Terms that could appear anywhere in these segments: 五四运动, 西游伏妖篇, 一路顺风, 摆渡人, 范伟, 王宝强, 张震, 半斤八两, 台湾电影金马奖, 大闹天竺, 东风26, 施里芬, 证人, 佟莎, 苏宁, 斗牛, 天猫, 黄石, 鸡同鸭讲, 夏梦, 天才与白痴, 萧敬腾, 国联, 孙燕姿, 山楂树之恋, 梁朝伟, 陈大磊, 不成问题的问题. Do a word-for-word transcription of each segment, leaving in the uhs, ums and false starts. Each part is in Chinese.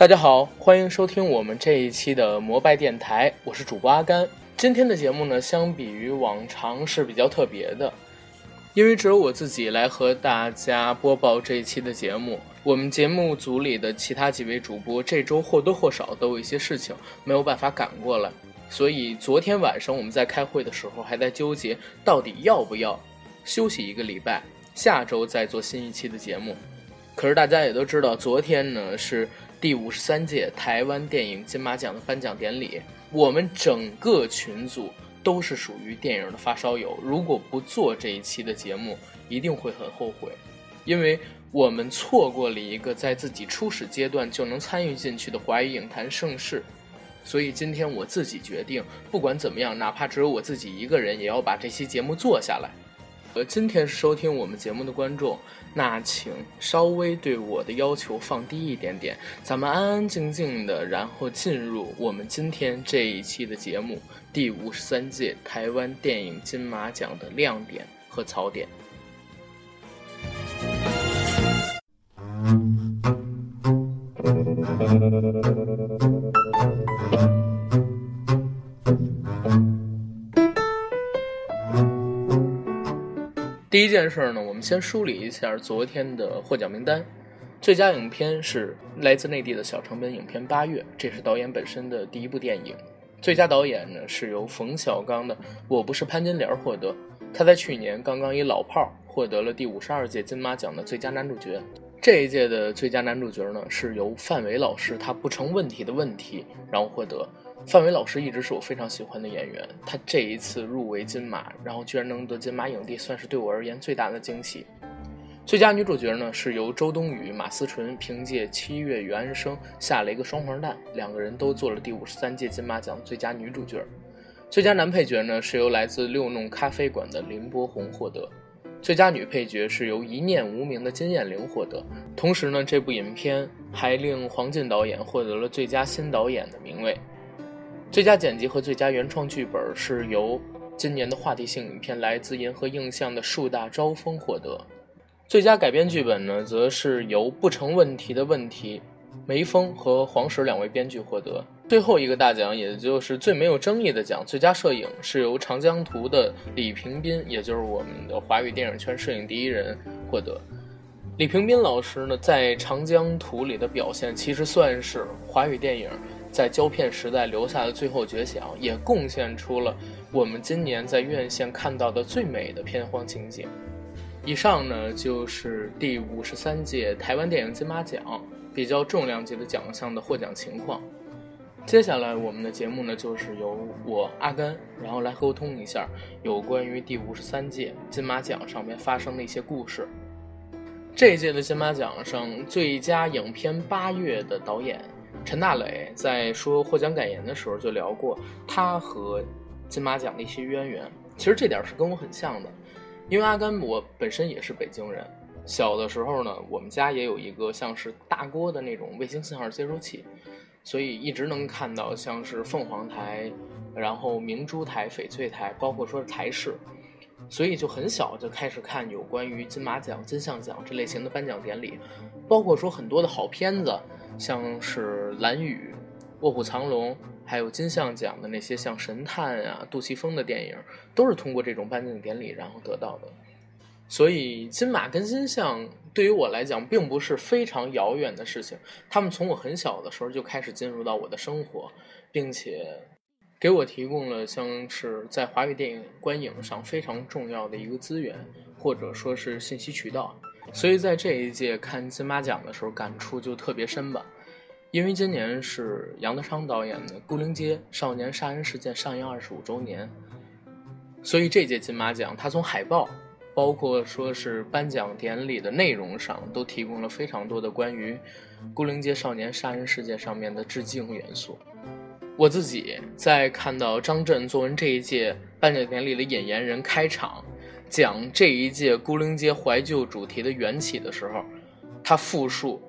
大家好，欢迎收听我们这一期的摩拜电台，我是主播阿甘。今天的节目呢，相比于往常是比较特别的，因为只有我自己来和大家播报这一期的节目。我们节目组里的其他几位主播这周或多或少都有一些事情没有办法赶过来，所以昨天晚上我们在开会的时候还在纠结到底要不要休息一个礼拜，下周再做新一期的节目。可是大家也都知道，昨天呢是第五十三届台湾电影金马奖的颁奖典礼，我们整个群组都是属于电影的发烧友，如果不做这一期的节目一定会很后悔，因为我们错过了一个在自己初始阶段就能参与进去的华语影坛盛世。所以今天我自己决定，不管怎么样，哪怕只有我自己一个人，也要把这期节目做下来。呃，今天是收听我们节目的观众，那请稍微对我的要求放低一点点，咱们安安静静的，然后进入我们今天这一期的节目，第五十三届台湾电影金马奖的亮点和槽点。第一件事呢，我们先梳理一下昨天的获奖名单。最佳影片是来自内地的小成本影片《八月》，这是导演本身的第一部电影。最佳导演呢，是由冯小刚的《我不是潘金莲》获得，他在去年刚刚以《老炮》获得了第五十二届金马奖的最佳男主角。这一届的最佳男主角呢，是由范伟老师他不成问题的问题然后获得。范伟老师一直是我非常喜欢的演员，他这一次入围金马，然后居然能得金马影帝，算是对我而言最大的惊喜。最佳女主角呢，是由周冬雨、马思纯凭借《七月与安生》下了一个双黄蛋，两个人都做了第五十三届金马奖最佳女主角。最佳男配角呢，是由来自六弄咖啡馆的林柏宏获得。最佳女配角是由一念无名的金燕玲获得。同时呢，这部影片还令黄进导演获得了最佳新导演的名位。最佳剪辑和最佳原创剧本是由今年的话题性影片《来自银河映像》的树大招风获得。最佳改编剧本呢，则是由不成问题的问题、梅峰和黄石两位编剧获得。最后一个大奖，也就是最没有争议的奖，最佳摄影是由《长江图》的李平斌，也就是我们的华语电影圈摄影第一人获得。李平斌老师呢，在《长江图》里的表现，其实算是华语电影在胶片时代留下的最后绝响，也贡献出了我们今年在院线看到的最美的片荒情景。以上呢，就是第五十三届台湾电影金马奖比较重量级的奖项的获奖情况。接下来我们的节目呢，就是由我阿甘然后来沟通一下有关于第五十三届金马奖上面发生的一些故事。这一届的金马奖上，最佳影片八月的导演陈大磊在说获奖感言的时候就聊过他和金马奖的一些渊源，其实这点是跟我很像的，因为阿甘我本身也是北京人，小的时候呢，我们家也有一个像是大锅的那种卫星信号接收器，所以一直能看到像是凤凰台，然后明珠台、翡翠台，包括说是台视，所以就很小就开始看有关于金马奖、金像奖这类型的颁奖典礼，包括说很多的好片子，像是蓝雨、卧虎藏龙，还有金像奖的那些像神探啊、杜琪峰的电影，都是通过这种颁奖典礼然后得到的。所以金马跟金像对于我来讲并不是非常遥远的事情，他们从我很小的时候就开始进入到我的生活，并且给我提供了像是在华语电影观影上非常重要的一个资源，或者说是信息渠道。所以在这一届看金马奖的时候感触就特别深吧，因为今年是杨德昌导演的《牯岭街少年杀人事件》上映二十五周年，所以这届金马奖它从海报包括说是颁奖典礼的内容上都提供了非常多的关于牯岭街少年杀人事件上面的致敬元素。我自己在看到张震作为这一届颁奖典礼的引言人开场讲这一届牯岭街怀旧主题的缘起的时候，他复述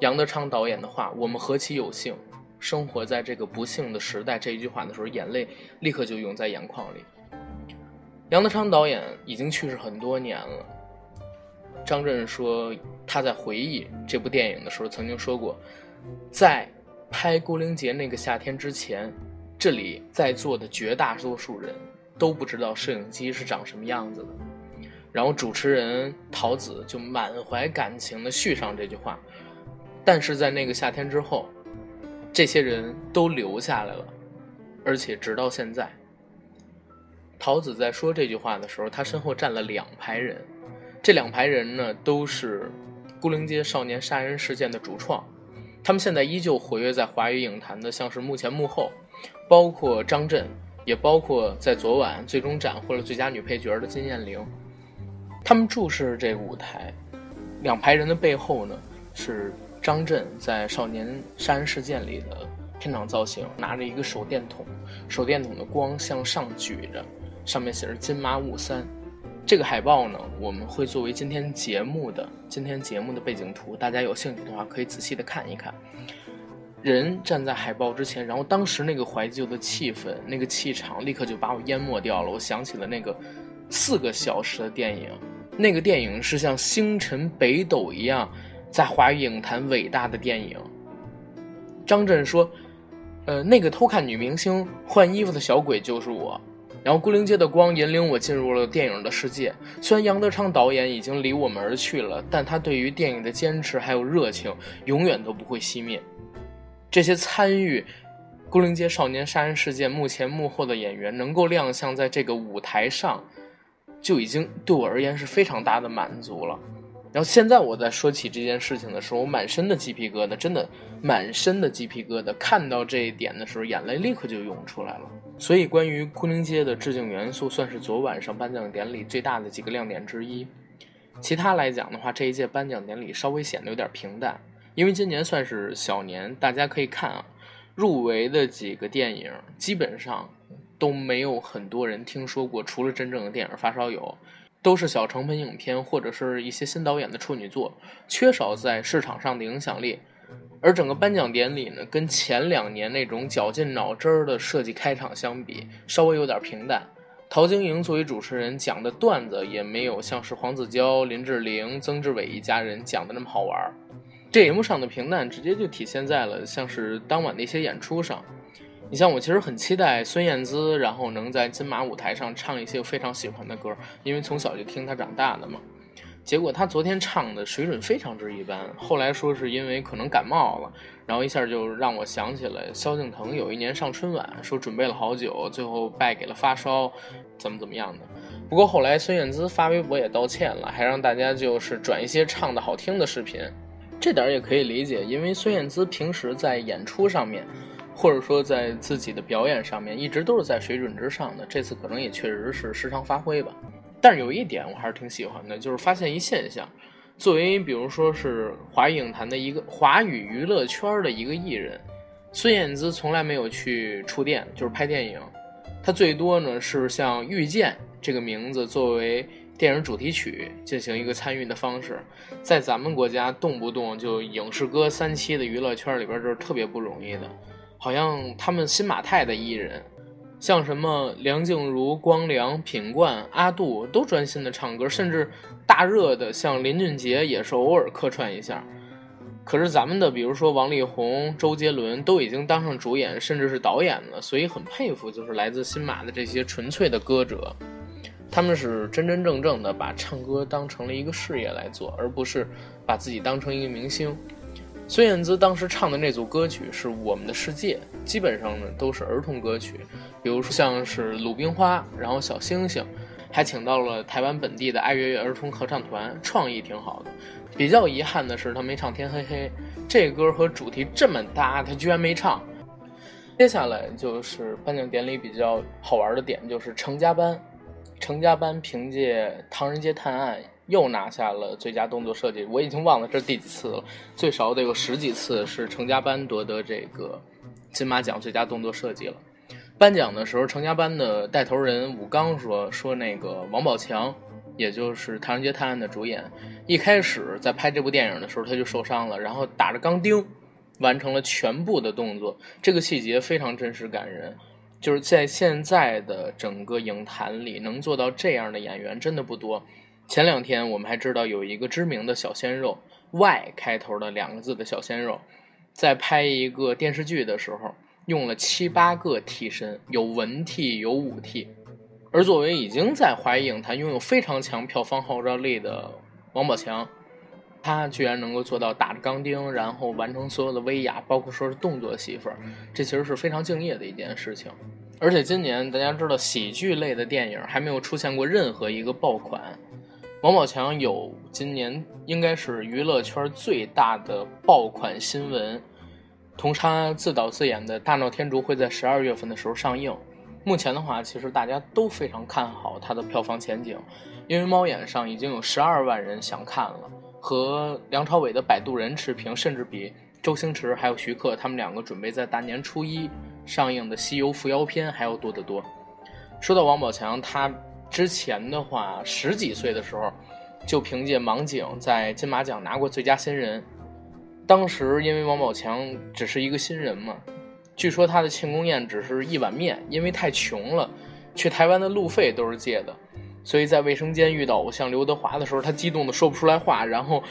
杨德昌导演的话，我们何其有幸生活在这个不幸的时代，这一句话的时候眼泪立刻就涌在眼眶里。杨德昌导演已经去世很多年了，张震说他在回忆这部电影的时候曾经说过，在拍郭玲洁那个夏天之前，这里在座的绝大多数人都不知道摄影机是长什么样子的。然后主持人陶子就满怀感情地续上这句话，但是在那个夏天之后，这些人都留下来了，而且直到现在。陶子在说这句话的时候，他身后站了两排人，这两排人呢都是牯岭街少年杀人事件的主创，他们现在依旧活跃在华语影坛的像是幕前幕后，包括张震，也包括在昨晚最终斩获了最佳女配角的金燕玲。他们注视这个舞台，两排人的背后呢是张震在少年杀人事件里的片场造型，拿着一个手电筒，手电筒的光向上举着，上面写着金马五三。这个海报呢我们会作为今天节目的今天节目的背景图，大家有兴趣的话可以仔细的看一看。人站在海报之前，然后当时那个怀旧的气氛，那个气场立刻就把我淹没掉了。我想起了那个四个小时的电影，那个电影是像星辰北斗一样在华语影坛伟大的电影。张震说呃，那个偷看女明星换衣服的小鬼就是我。然后牯岭街的光引领我进入了电影的世界，虽然杨德昌导演已经离我们而去了，但他对于电影的坚持还有热情永远都不会熄灭。这些参与牯岭街少年杀人事件幕前幕后的演员能够亮相在这个舞台上，就已经对我而言是非常大的满足了。然后现在我在说起这件事情的时候，我满身的鸡皮疙瘩，真的满身的鸡皮疙瘩，看到这一点的时候眼泪立刻就涌出来了。所以关于牯岭街的致敬元素算是昨晚上颁奖典礼最大的几个亮点之一。其他来讲的话，这一届颁奖典礼稍微显得有点平淡，因为今年算是小年，大家可以看啊，入围的几个电影基本上都没有很多人听说过，除了真正的电影发烧友，都是小成本影片或者是一些新导演的处女作，缺少在市场上的影响力。而整个颁奖典礼呢，跟前两年那种绞尽脑汁的设计开场相比，稍微有点平淡。陶晶莹作为主持人讲的段子也没有像是黄子佼、林志玲、曾志伟一家人讲的那么好玩。这荧幕上的平淡直接就体现在了像是当晚的一些演出上。你像我其实很期待孙燕姿然后能在金马舞台上唱一些非常喜欢的歌，因为从小就听她长大的嘛。结果她昨天唱的水准非常之一般，后来说是因为可能感冒了，然后一下就让我想起了萧敬腾有一年上春晚说准备了好久，最后败给了发烧怎么怎么样的。不过后来孙燕姿发微博也道歉了，还让大家就是转一些唱的好听的视频。这点也可以理解，因为孙燕姿平时在演出上面或者说在自己的表演上面一直都是在水准之上的，这次可能也确实是失常发挥吧。但是有一点我还是挺喜欢的，就是发现一现象，作为比如说是华语影坛的一个华语娱乐圈的一个艺人，孙燕姿从来没有去触电，就是拍电影，她最多呢是像《遇见》这个名字作为电影主题曲进行一个参与的方式。在咱们国家动不动就影视歌三栖的娱乐圈里边就是特别不容易的，好像他们新马泰的艺人像什么梁静茹、光良、品冠、阿杜都专心的唱歌，甚至大热的像林俊杰也是偶尔客串一下。可是咱们的比如说王力宏、周杰伦都已经当上主演甚至是导演了，所以很佩服就是来自新马的这些纯粹的歌者，他们是真真正正的把唱歌当成了一个事业来做，而不是把自己当成一个明星。孙燕姿当时唱的那组歌曲是《我们的世界》，基本上呢都是儿童歌曲，比如说像是《鲁冰花》，然后《小星星》，还请到了台湾本地的爱乐乐儿童合唱团，创意挺好的。比较遗憾的是他没唱《天黑黑》，这歌和主题这么搭，他居然没唱。接下来就是颁奖典礼比较好玩的点，就是成家班。成家班凭借《唐人街探案》又拿下了最佳动作设计，我已经忘了这第几次了，最少得有十几次是成家班夺得这个金马奖最佳动作设计了。颁奖的时候，成家班的带头人武刚说说那个王宝强，也就是《唐人街探案》的主演，一开始在拍这部电影的时候他就受伤了，然后打着钢钉完成了全部的动作，这个细节非常真实感人。就是在现在的整个影坛里，能做到这样的演员真的不多。前两天我们还知道有一个知名的小鲜肉 Y 开头的两个字的小鲜肉，在拍一个电视剧的时候用了七八个替身，有文替有武替。而作为已经在华语影坛拥有非常强票房号召力的王宝强，他居然能够做到打着钢钉然后完成所有的威亚，包括说是动作戏份，这其实是非常敬业的一件事情。而且今年大家知道喜剧类的电影还没有出现过任何一个爆款，王宝强有今年应该是娱乐圈最大的爆款新闻，佟莎自导自演的《大闹天竺》会在十二月份的时候上映。目前的话其实大家都非常看好它的票房前景，因为猫眼上已经有十二万人想看了，和梁朝伟的《摆渡人》持平，甚至比周星驰还有徐克他们两个准备在大年初一上映的《西游伏妖篇》还要多得多。说到王宝强，他之前的话十几岁的时候就凭借《盲井》在金马奖拿过最佳新人，当时因为王宝强只是一个新人嘛，据说他的庆功宴只是一碗面，因为太穷了，去台湾的路费都是借的，所以在卫生间遇到偶像刘德华的时候，他激动的说不出来话，然后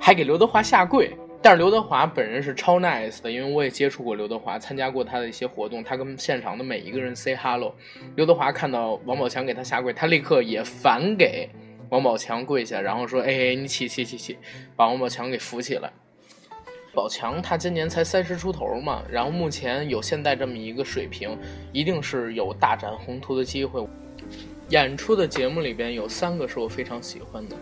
还给刘德华下跪。但是刘德华本人是超 nice 的，因为我也接触过刘德华，参加过他的一些活动，他跟现场的每一个人 say hello。 刘德华看到王宝强给他下跪，他立刻也反给王宝强跪下，然后说哎你起起起起，把王宝强给扶起来。宝强他今年才三十出头嘛，然后目前有现在这么一个水平，一定是有大展宏图的机会。演出的节目里边有三个是我非常喜欢的，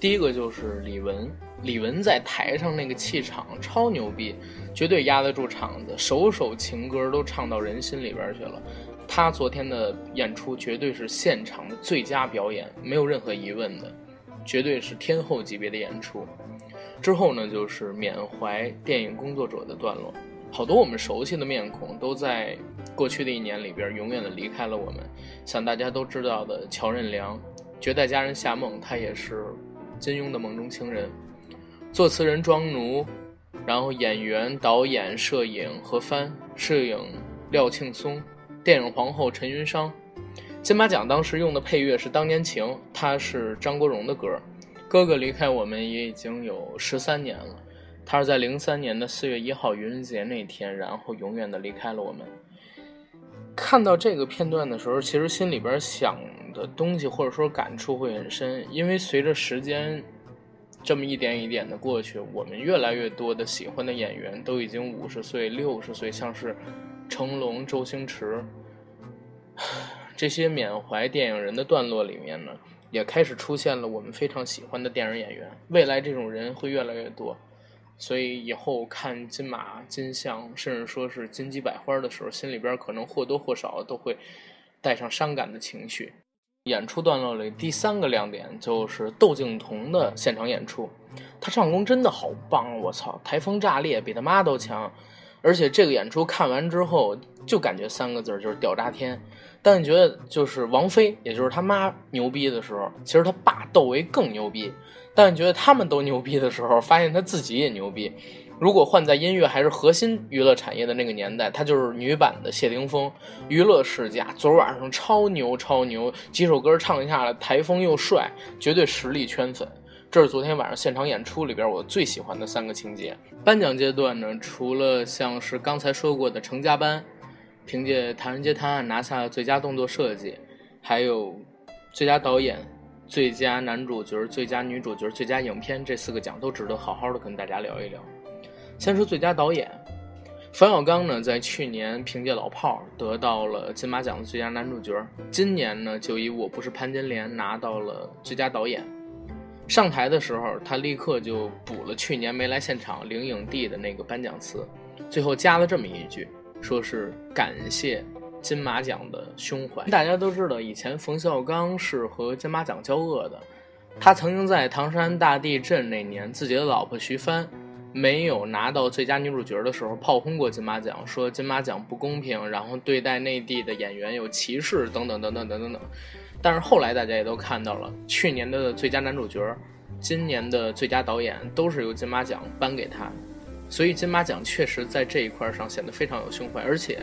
第一个就是李玟，李玟在台上那个气场超牛逼，绝对压得住场子，首首情歌都唱到人心里边去了。他昨天的演出绝对是现场的最佳表演，没有任何疑问的，绝对是天后级别的演出。之后呢就是缅怀电影工作者的段落，好多我们熟悉的面孔都在过去的一年里边永远的离开了我们，像大家都知道的乔任梁，绝代佳人夏梦，他也是金庸的梦中情人，作词人庄奴，然后演员导演摄影何帆，摄影廖庆松，电影皇后陈云裳。金马奖当时用的配乐是《当年情》，它是张国荣的歌。哥哥离开我们也已经有十三年了，他是在零三年的四月一号愚人节那天然后永远的离开了我们。看到这个片段的时候，其实心里边想的东西或者说感触会很深，因为随着时间这么一点一点的过去，我们越来越多的喜欢的演员都已经五十岁六十岁，像是成龙周星驰这些缅怀电影人的段落里面呢，也开始出现了我们非常喜欢的电影演员，未来这种人会越来越多。所以以后看金马金像甚至说是金鸡百花的时候，心里边可能或多或少都会带上伤感的情绪。演出段落里第三个亮点就是窦靖童的现场演出，他唱功真的好棒，我操，台风炸裂比他妈都强。而且这个演出看完之后就感觉三个字就是屌炸天。但你觉得就是王菲也就是他妈牛逼的时候，其实他爸窦唯更牛逼，但你觉得他们都牛逼的时候，发现他自己也牛逼。如果换在音乐还是核心娱乐产业的那个年代，他就是女版的谢霆锋，娱乐世家昨晚上超牛超牛，几首歌唱一下了，台风又帅，绝对实力圈粉。这是昨天晚上现场演出里边我最喜欢的三个情节。颁奖阶段呢，除了像是刚才说过的成家班凭借《唐人街探案》拿下最佳动作设计，还有最佳导演、最佳男主角、最佳女主角、最佳影片，这四个奖都值得好好的跟大家聊一聊。先说最佳导演，冯小刚呢在去年凭借《老炮》得到了金马奖的最佳男主角，今年呢就以《我不是潘金莲》拿到了最佳导演。上台的时候他立刻就补了去年没来现场领影帝的那个颁奖词，最后加了这么一句，说是感谢金马奖的胸怀。大家都知道以前冯小刚是和金马奖交恶的，他曾经在唐山大地震那年自己的老婆徐帆没有拿到最佳女主角的时候炮轰过金马奖，说金马奖不公平，然后对待内地的演员有歧视等等等等等等等。但是后来大家也都看到了，去年的最佳男主角，今年的最佳导演都是由金马奖颁给他，所以金马奖确实在这一块上显得非常有胸怀。而且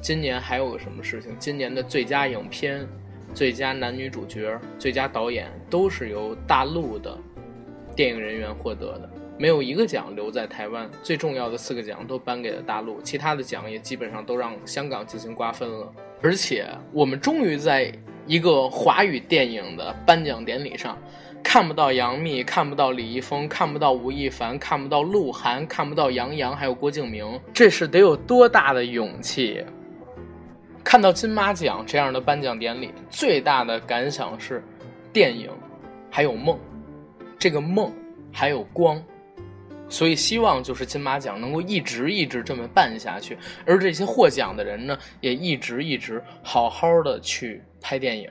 今年还有个什么事情，今年的最佳影片、最佳男女主角、最佳导演都是由大陆的电影人员获得的，没有一个奖留在台湾，最重要的四个奖都颁给了大陆，其他的奖也基本上都让香港进行瓜分了。而且我们终于在一个华语电影的颁奖典礼上看不到杨幂，看不到李易峰，看不到吴亦凡，看不到鹿晗，看不到杨洋，还有郭敬明，这是得有多大的勇气。看到金马奖这样的颁奖典礼，最大的感想是电影还有梦，这个梦还有光。所以希望就是金马奖能够一直一直这么办下去，而这些获奖的人呢，也一直一直好好的去拍电影。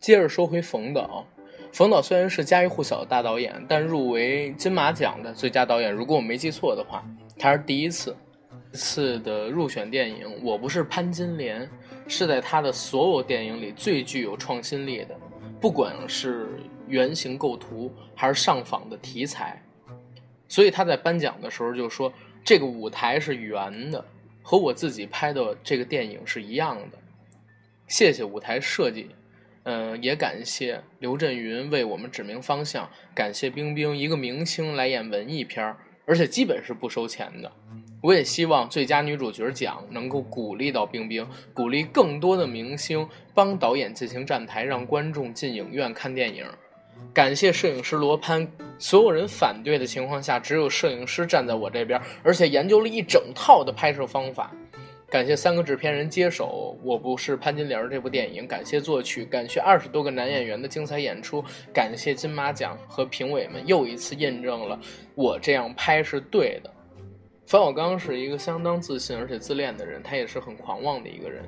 接着说回冯导，冯导虽然是家喻户晓的大导演，但入围金马奖的最佳导演，如果我没记错的话，他是第一次次的入选电影《我不是潘金莲》是在他的所有电影里最具有创新力的，不管是原型构图还是上访的题材。所以他在颁奖的时候就说，这个舞台是圆的，和我自己拍的这个电影是一样的。谢谢舞台设计，呃，也感谢刘震云为我们指明方向，感谢冰冰一个明星来演文艺片，而且基本是不收钱的。我也希望最佳女主角奖能够鼓励到冰冰，鼓励更多的明星帮导演进行站台，让观众进影院看电影。感谢摄影师罗攀，所有人反对的情况下，只有摄影师站在我这边，而且研究了一整套的拍摄方法。感谢三个制片人接手《我不是潘金莲》这部电影，感谢作曲，感谢二十多个男演员的精彩演出，感谢金马奖和评委们又一次印证了我这样拍是对的。冯小刚是一个相当自信而且自恋的人，他也是很狂妄的一个人，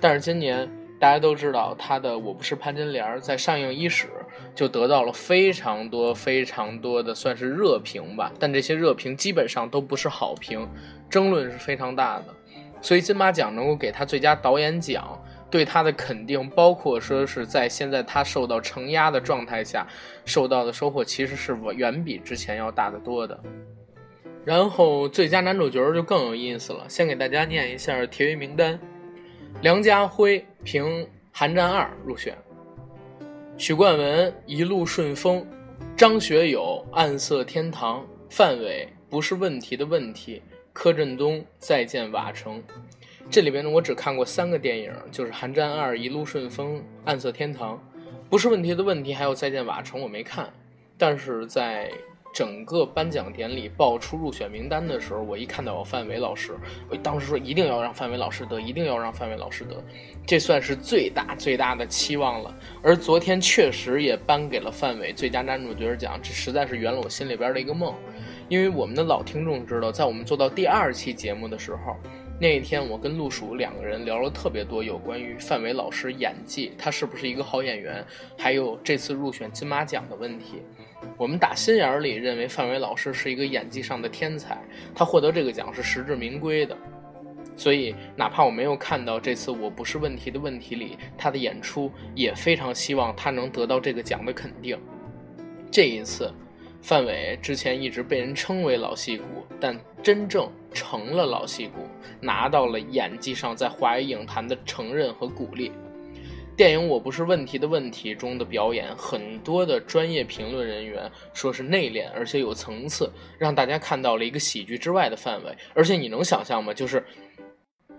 但是今年大家都知道他的《我不是潘金莲》在上映伊始就得到了非常多非常多的算是热评吧，但这些热评基本上都不是好评，争论是非常大的。所以金马奖能够给他最佳导演奖，对他的肯定，包括说是在现在他受到承压的状态下受到的收获，其实是远比之前要大得多的。然后最佳男主角就更有意思了，先给大家念一下提名名单。梁家辉凭《寒战二》入选，许冠文《一路顺风》，张学友《暗色天堂》，范伟《不是问题的问题》，柯震东《再见瓦城》。这里边呢，我只看过三个电影，就是《寒战二》《一路顺风》《暗色天堂》，《不是问题的问题》还有《再见瓦城》我没看，但是在整个颁奖典礼爆出入选名单的时候，我一看到有范伟老师，我当时说一定要让范伟老师得，一定要让范伟老师得，这算是最大最大的期望了。而昨天确实也颁给了范伟最佳男主角奖，这实在是圆了我心里边的一个梦。因为我们的老听众知道，在我们做到第二期节目的时候，那一天我跟陆鼠两个人聊了特别多有关于范伟老师演技，他是不是一个好演员，还有这次入选金马奖的问题。我们打心眼里认为范伟老师是一个演技上的天才，他获得这个奖是实至名归的。所以哪怕我没有看到这次《我不是问题的问题》里他的演出，也非常希望他能得到这个奖的肯定。这一次范伟之前一直被人称为老戏骨，但真正成了老戏骨，拿到了演技上在华语影坛的承认和鼓励。电影《我不是问题的问题》中的表演，很多的专业评论人员说是内敛而且有层次，让大家看到了一个喜剧之外的范伟。而且你能想象吗，就是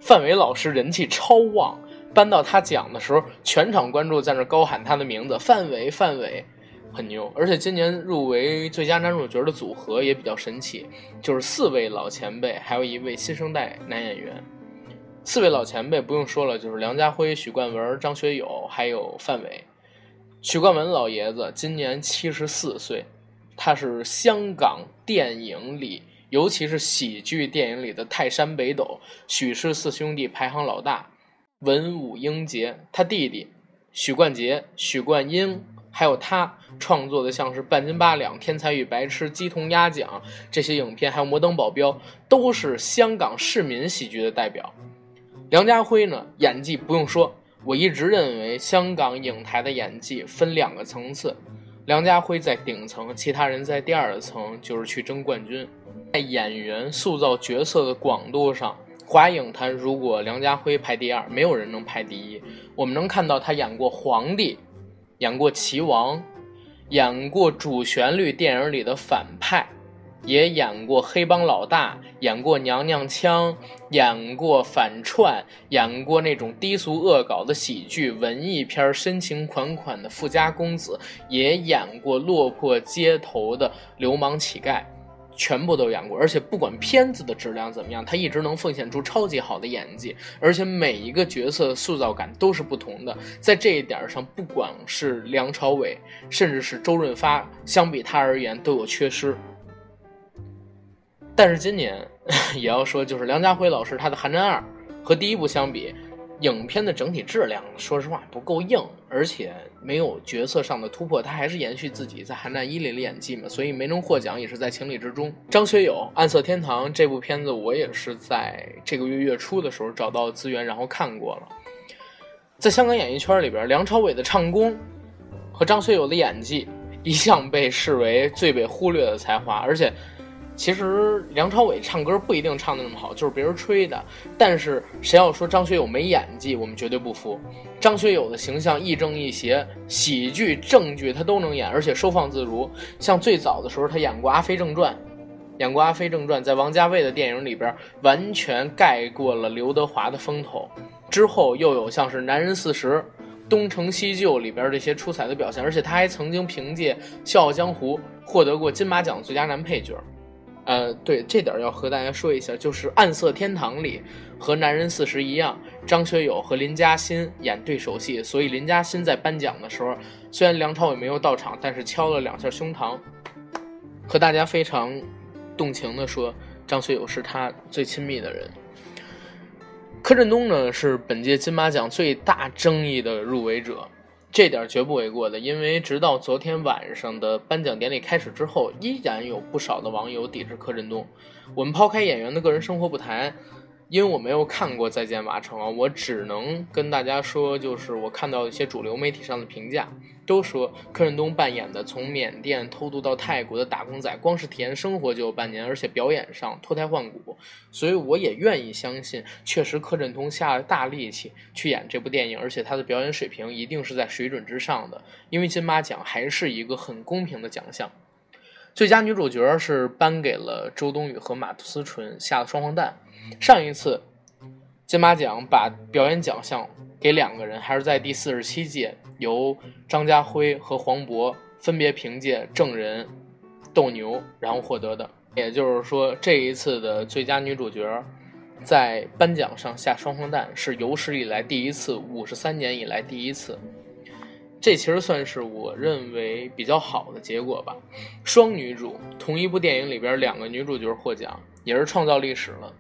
范伟老师人气超旺，搬到他讲的时候，全场观众在那高喊他的名字，范伟范伟，很牛。而且今年入围最佳男主角的组合也比较神奇，就是四位老前辈还有一位新生代男演员。四位老前辈不用说了，就是梁家辉、许冠文、张学友还有范伟。许冠文老爷子今年七十四岁，他是香港电影里尤其是喜剧电影里的泰山北斗，许氏四兄弟排行老大，文武英杰。他弟弟许冠杰、许冠英还有他创作的像是《半斤八两》《天才与白痴》《鸡同鸭讲》这些影片，还有《摩登保镖》，都是香港市民喜剧的代表。梁家辉呢，演技不用说，我一直认为香港影台的演技分两个层次，梁家辉在顶层，其他人在第二层，就是去争冠军。在演员塑造角色的广度上，华影坛如果梁家辉排第二，没有人能排第一。我们能看到他演过皇帝，演过齐王，演过主旋律电影里的反派，也演过黑帮老大，演过娘娘腔，演过反串，演过那种低俗恶搞的喜剧文艺片，深情款款的富家公子，也演过落魄街头的流氓乞丐，全部都演过。而且不管片子的质量怎么样，他一直能奉献出超级好的演技，而且每一个角色的塑造感都是不同的。在这一点上，不管是梁朝伟甚至是周润发，相比他而言都有缺失。但是今年也要说，就是梁家辉老师他的《寒战二》和第一部相比，影片的整体质量说实话不够硬，而且没有角色上的突破，他还是延续自己在《寒战一》里的演技嘛，所以没能获奖也是在情理之中。张学友《暗色天堂》这部片子我也是在这个月月初的时候找到资源然后看过了。在香港演艺圈里边，梁朝伟的唱功和张学友的演技一向被视为最被忽略的才华，而且其实梁朝伟唱歌不一定唱得那么好，就是别人吹的，但是谁要说张学友没演技，我们绝对不服。张学友的形象亦正亦邪，喜剧正剧他都能演，而且收放自如。像最早的时候他演过《阿飞正传》演过《阿飞正传》在王家卫的电影里边完全盖过了刘德华的风头，之后又有像是《男人四十》《东成西就》里边这些出彩的表现，而且他还曾经凭借《笑傲江湖》获得过金马奖最佳男配角。呃，对，这点要和大家说一下，就是《暗色天堂》里和《男人四十》一样，张学友和林嘉欣演对手戏，所以林嘉欣在颁奖的时候，虽然梁朝伟没有到场，但是敲了两下胸膛，和大家非常动情的说，张学友是他最亲密的人。柯震东呢，是本届金马奖最大争议的入围者。这点绝不为过的，因为直到昨天晚上的颁奖典礼开始之后，依然有不少的网友抵制柯震东。我们抛开演员的个人生活不谈，因为我没有看过《再见瓦城》啊，我只能跟大家说，就是我看到一些主流媒体上的评价，都说柯震东扮演的从缅甸偷渡到泰国的打工仔，光是体验生活就有半年，而且表演上脱胎换骨，所以我也愿意相信，确实柯震东下了大力气去演这部电影，而且他的表演水平一定是在水准之上的，因为金马奖还是一个很公平的奖项。最佳女主角是颁给了周冬雨和马思纯下的双黄蛋。上一次金马奖把表演奖项给两个人，还是在第四十七届，由张家辉和黄渤分别凭借《证人》《斗牛》然后获得的。也就是说，这一次的最佳女主角在颁奖上下双黄蛋是有史以来第一次，五十三年以来第一次。这其实算是我认为比较好的结果吧。双女主，同一部电影里边两个女主角获奖，也是创造历史了。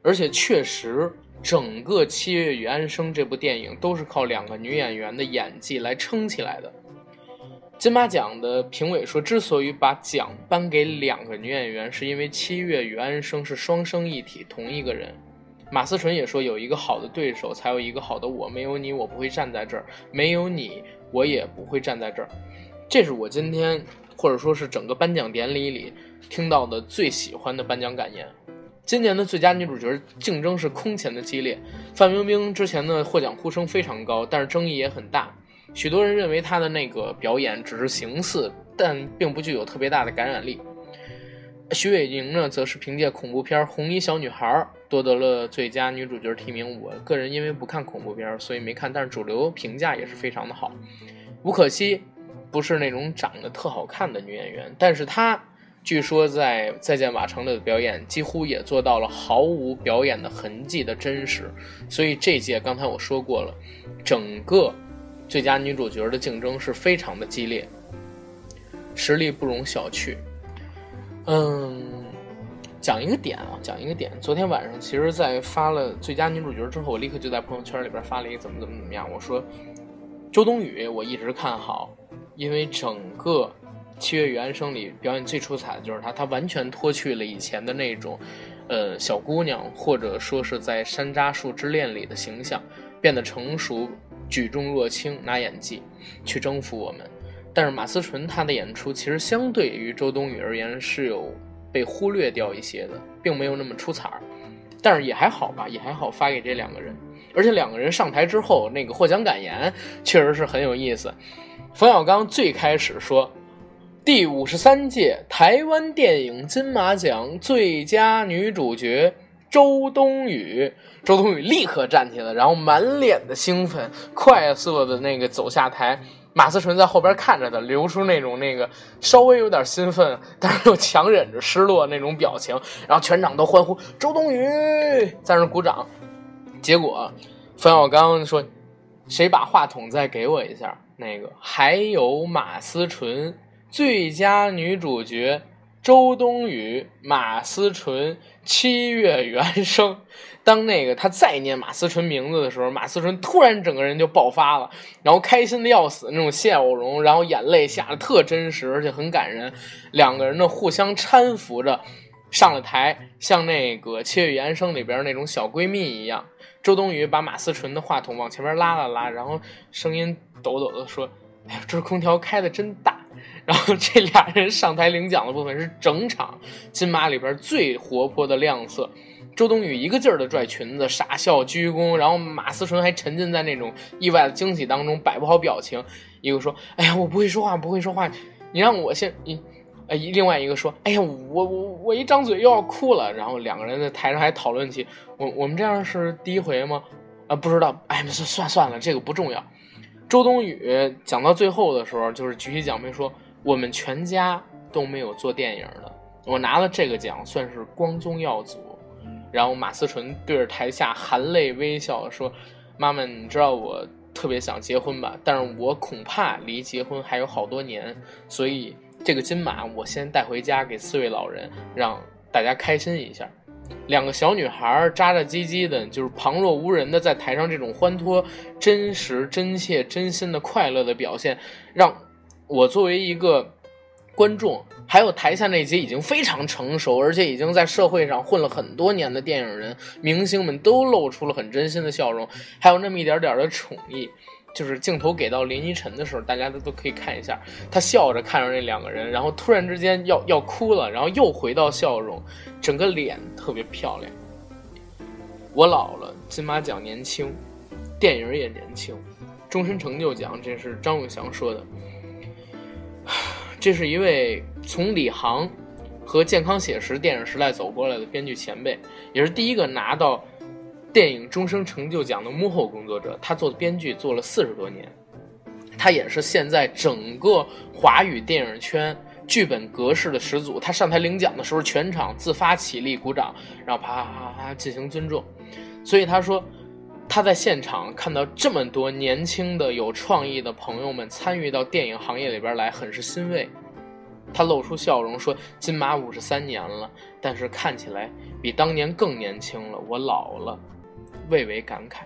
而且确实整个《七月与安生》这部电影都是靠两个女演员的演技来撑起来的。金马奖的评委说，之所以把奖颁给两个女演员，是因为《七月与安生》是双生一体，同一个人。马思纯也说，有一个好的对手才有一个好的我，没有你我不会站在这儿，没有你我也不会站在这儿。这是我今天或者说是整个颁奖典礼里听到的最喜欢的颁奖感言。今年的最佳女主角竞争是空前的激烈，范冰冰之前的获奖呼声非常高，但是争议也很大，许多人认为她的那个表演只是形似，但并不具有特别大的感染力。徐伟宁呢，则是凭借恐怖片《红衣小女孩》夺得了最佳女主角提名。我个人因为不看恐怖片所以没看，但是主流评价也是非常的好。吴可希不是那种长得特好看的女演员，但是她据说在《再见瓦城》的表演几乎也做到了毫无表演的痕迹的真实，所以这届刚才我说过了，整个最佳女主角的竞争是非常的激烈，实力不容小觑。嗯，讲一个点啊，讲一个点。昨天晚上其实在发了最佳女主角之后，我立刻就在朋友圈里边发了一个怎么怎么怎么样，我说周冬雨我一直看好，因为整个七月与安生里表演最出彩的就是她，她完全脱去了以前的那种呃，小姑娘或者说是在山楂树之恋里的形象，变得成熟举重若轻，拿演技去征服我们。但是马思纯她的演出其实相对于周冬雨而言是有被忽略掉一些的，并没有那么出彩，但是也还好吧，也还好，发给这两个人。而且两个人上台之后那个获奖感言确实是很有意思。冯小刚最开始说，第五十三届台湾电影金马奖最佳女主角周冬雨，周冬雨立刻站起来，然后满脸的兴奋，快速的那个走下台。马思纯在后边看着他，流出那种那个稍微有点兴奋，但是又强忍着失落那种表情，然后全场都欢呼周冬雨，在那鼓掌。结果冯小刚说：“谁把话筒再给我一下？”那个还有马思纯。最佳女主角周冬雨，马思纯七月原声。当那个他再念马思纯名字的时候，马思纯突然整个人就爆发了，然后开心的要死那种笑容，然后眼泪下得特真实，而且很感人。两个人呢互相搀扶着上了台，像那个七月原声里边那种小闺蜜一样。周冬雨把马思纯的话筒往前面拉了拉，然后声音抖抖的说：“哎呀，这空调开的真大。”然后这俩人上台领奖的部分是整场金马里边最活泼的亮色，周冬雨一个劲儿的拽裙子，傻笑鞠躬，然后马思纯还沉浸在那种意外的惊喜当中，摆不好表情。一个说：“哎呀，我不会说话，不会说话，你让我先你。”哎，另外一个说：“哎呀，我我我一张嘴又要哭了。”然后两个人在台上还讨论起：“我我们这样是第一回吗？啊，不知道。哎，算算了，这个不重要。”周冬雨讲到最后的时候，就是举起奖杯说：“我们全家都没有做电影的，我拿了这个奖算是光宗耀祖。”然后马思纯对着台下含泪微笑说：“妈妈，你知道我特别想结婚吧，但是我恐怕离结婚还有好多年，所以这个金马我先带回家给四位老人，让大家开心一下。”两个小女孩扎扎唧唧的，就是旁若无人的在台上这种欢脱、真实、真切、真心的快乐的表现，让我作为一个观众，还有台下那些已经非常成熟，而且已经在社会上混了很多年的电影人、明星们都露出了很真心的笑容，还有那么一点点的宠溺。就是镜头给到林依晨的时候，大家都可以看一下，她笑着看着那两个人，然后突然之间要要哭了，然后又回到笑容，整个脸特别漂亮。我老了，金马奖年轻，电影也年轻，终身成就奖，这是张永祥说的。这是一位从李航和健康写实电影时代走过来的编剧前辈，也是第一个拿到电影终身成就奖的幕后工作者，他做的编剧做了四十多年，他也是现在整个华语电影圈剧本格式的始祖。他上台领奖的时候，全场自发起立鼓掌，然后啪啪啪进行尊重。所以他说，他在现场看到这么多年轻的有创意的朋友们参与到电影行业里边来，很是欣慰。他露出笑容说：“金马五十三年了，但是看起来比当年更年轻了。我老了。”蔚为感慨，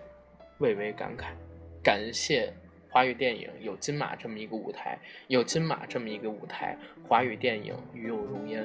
蔚为感慨，感谢华语电影有金马这么一个舞台，有金马这么一个舞台，华语电影与有荣焉。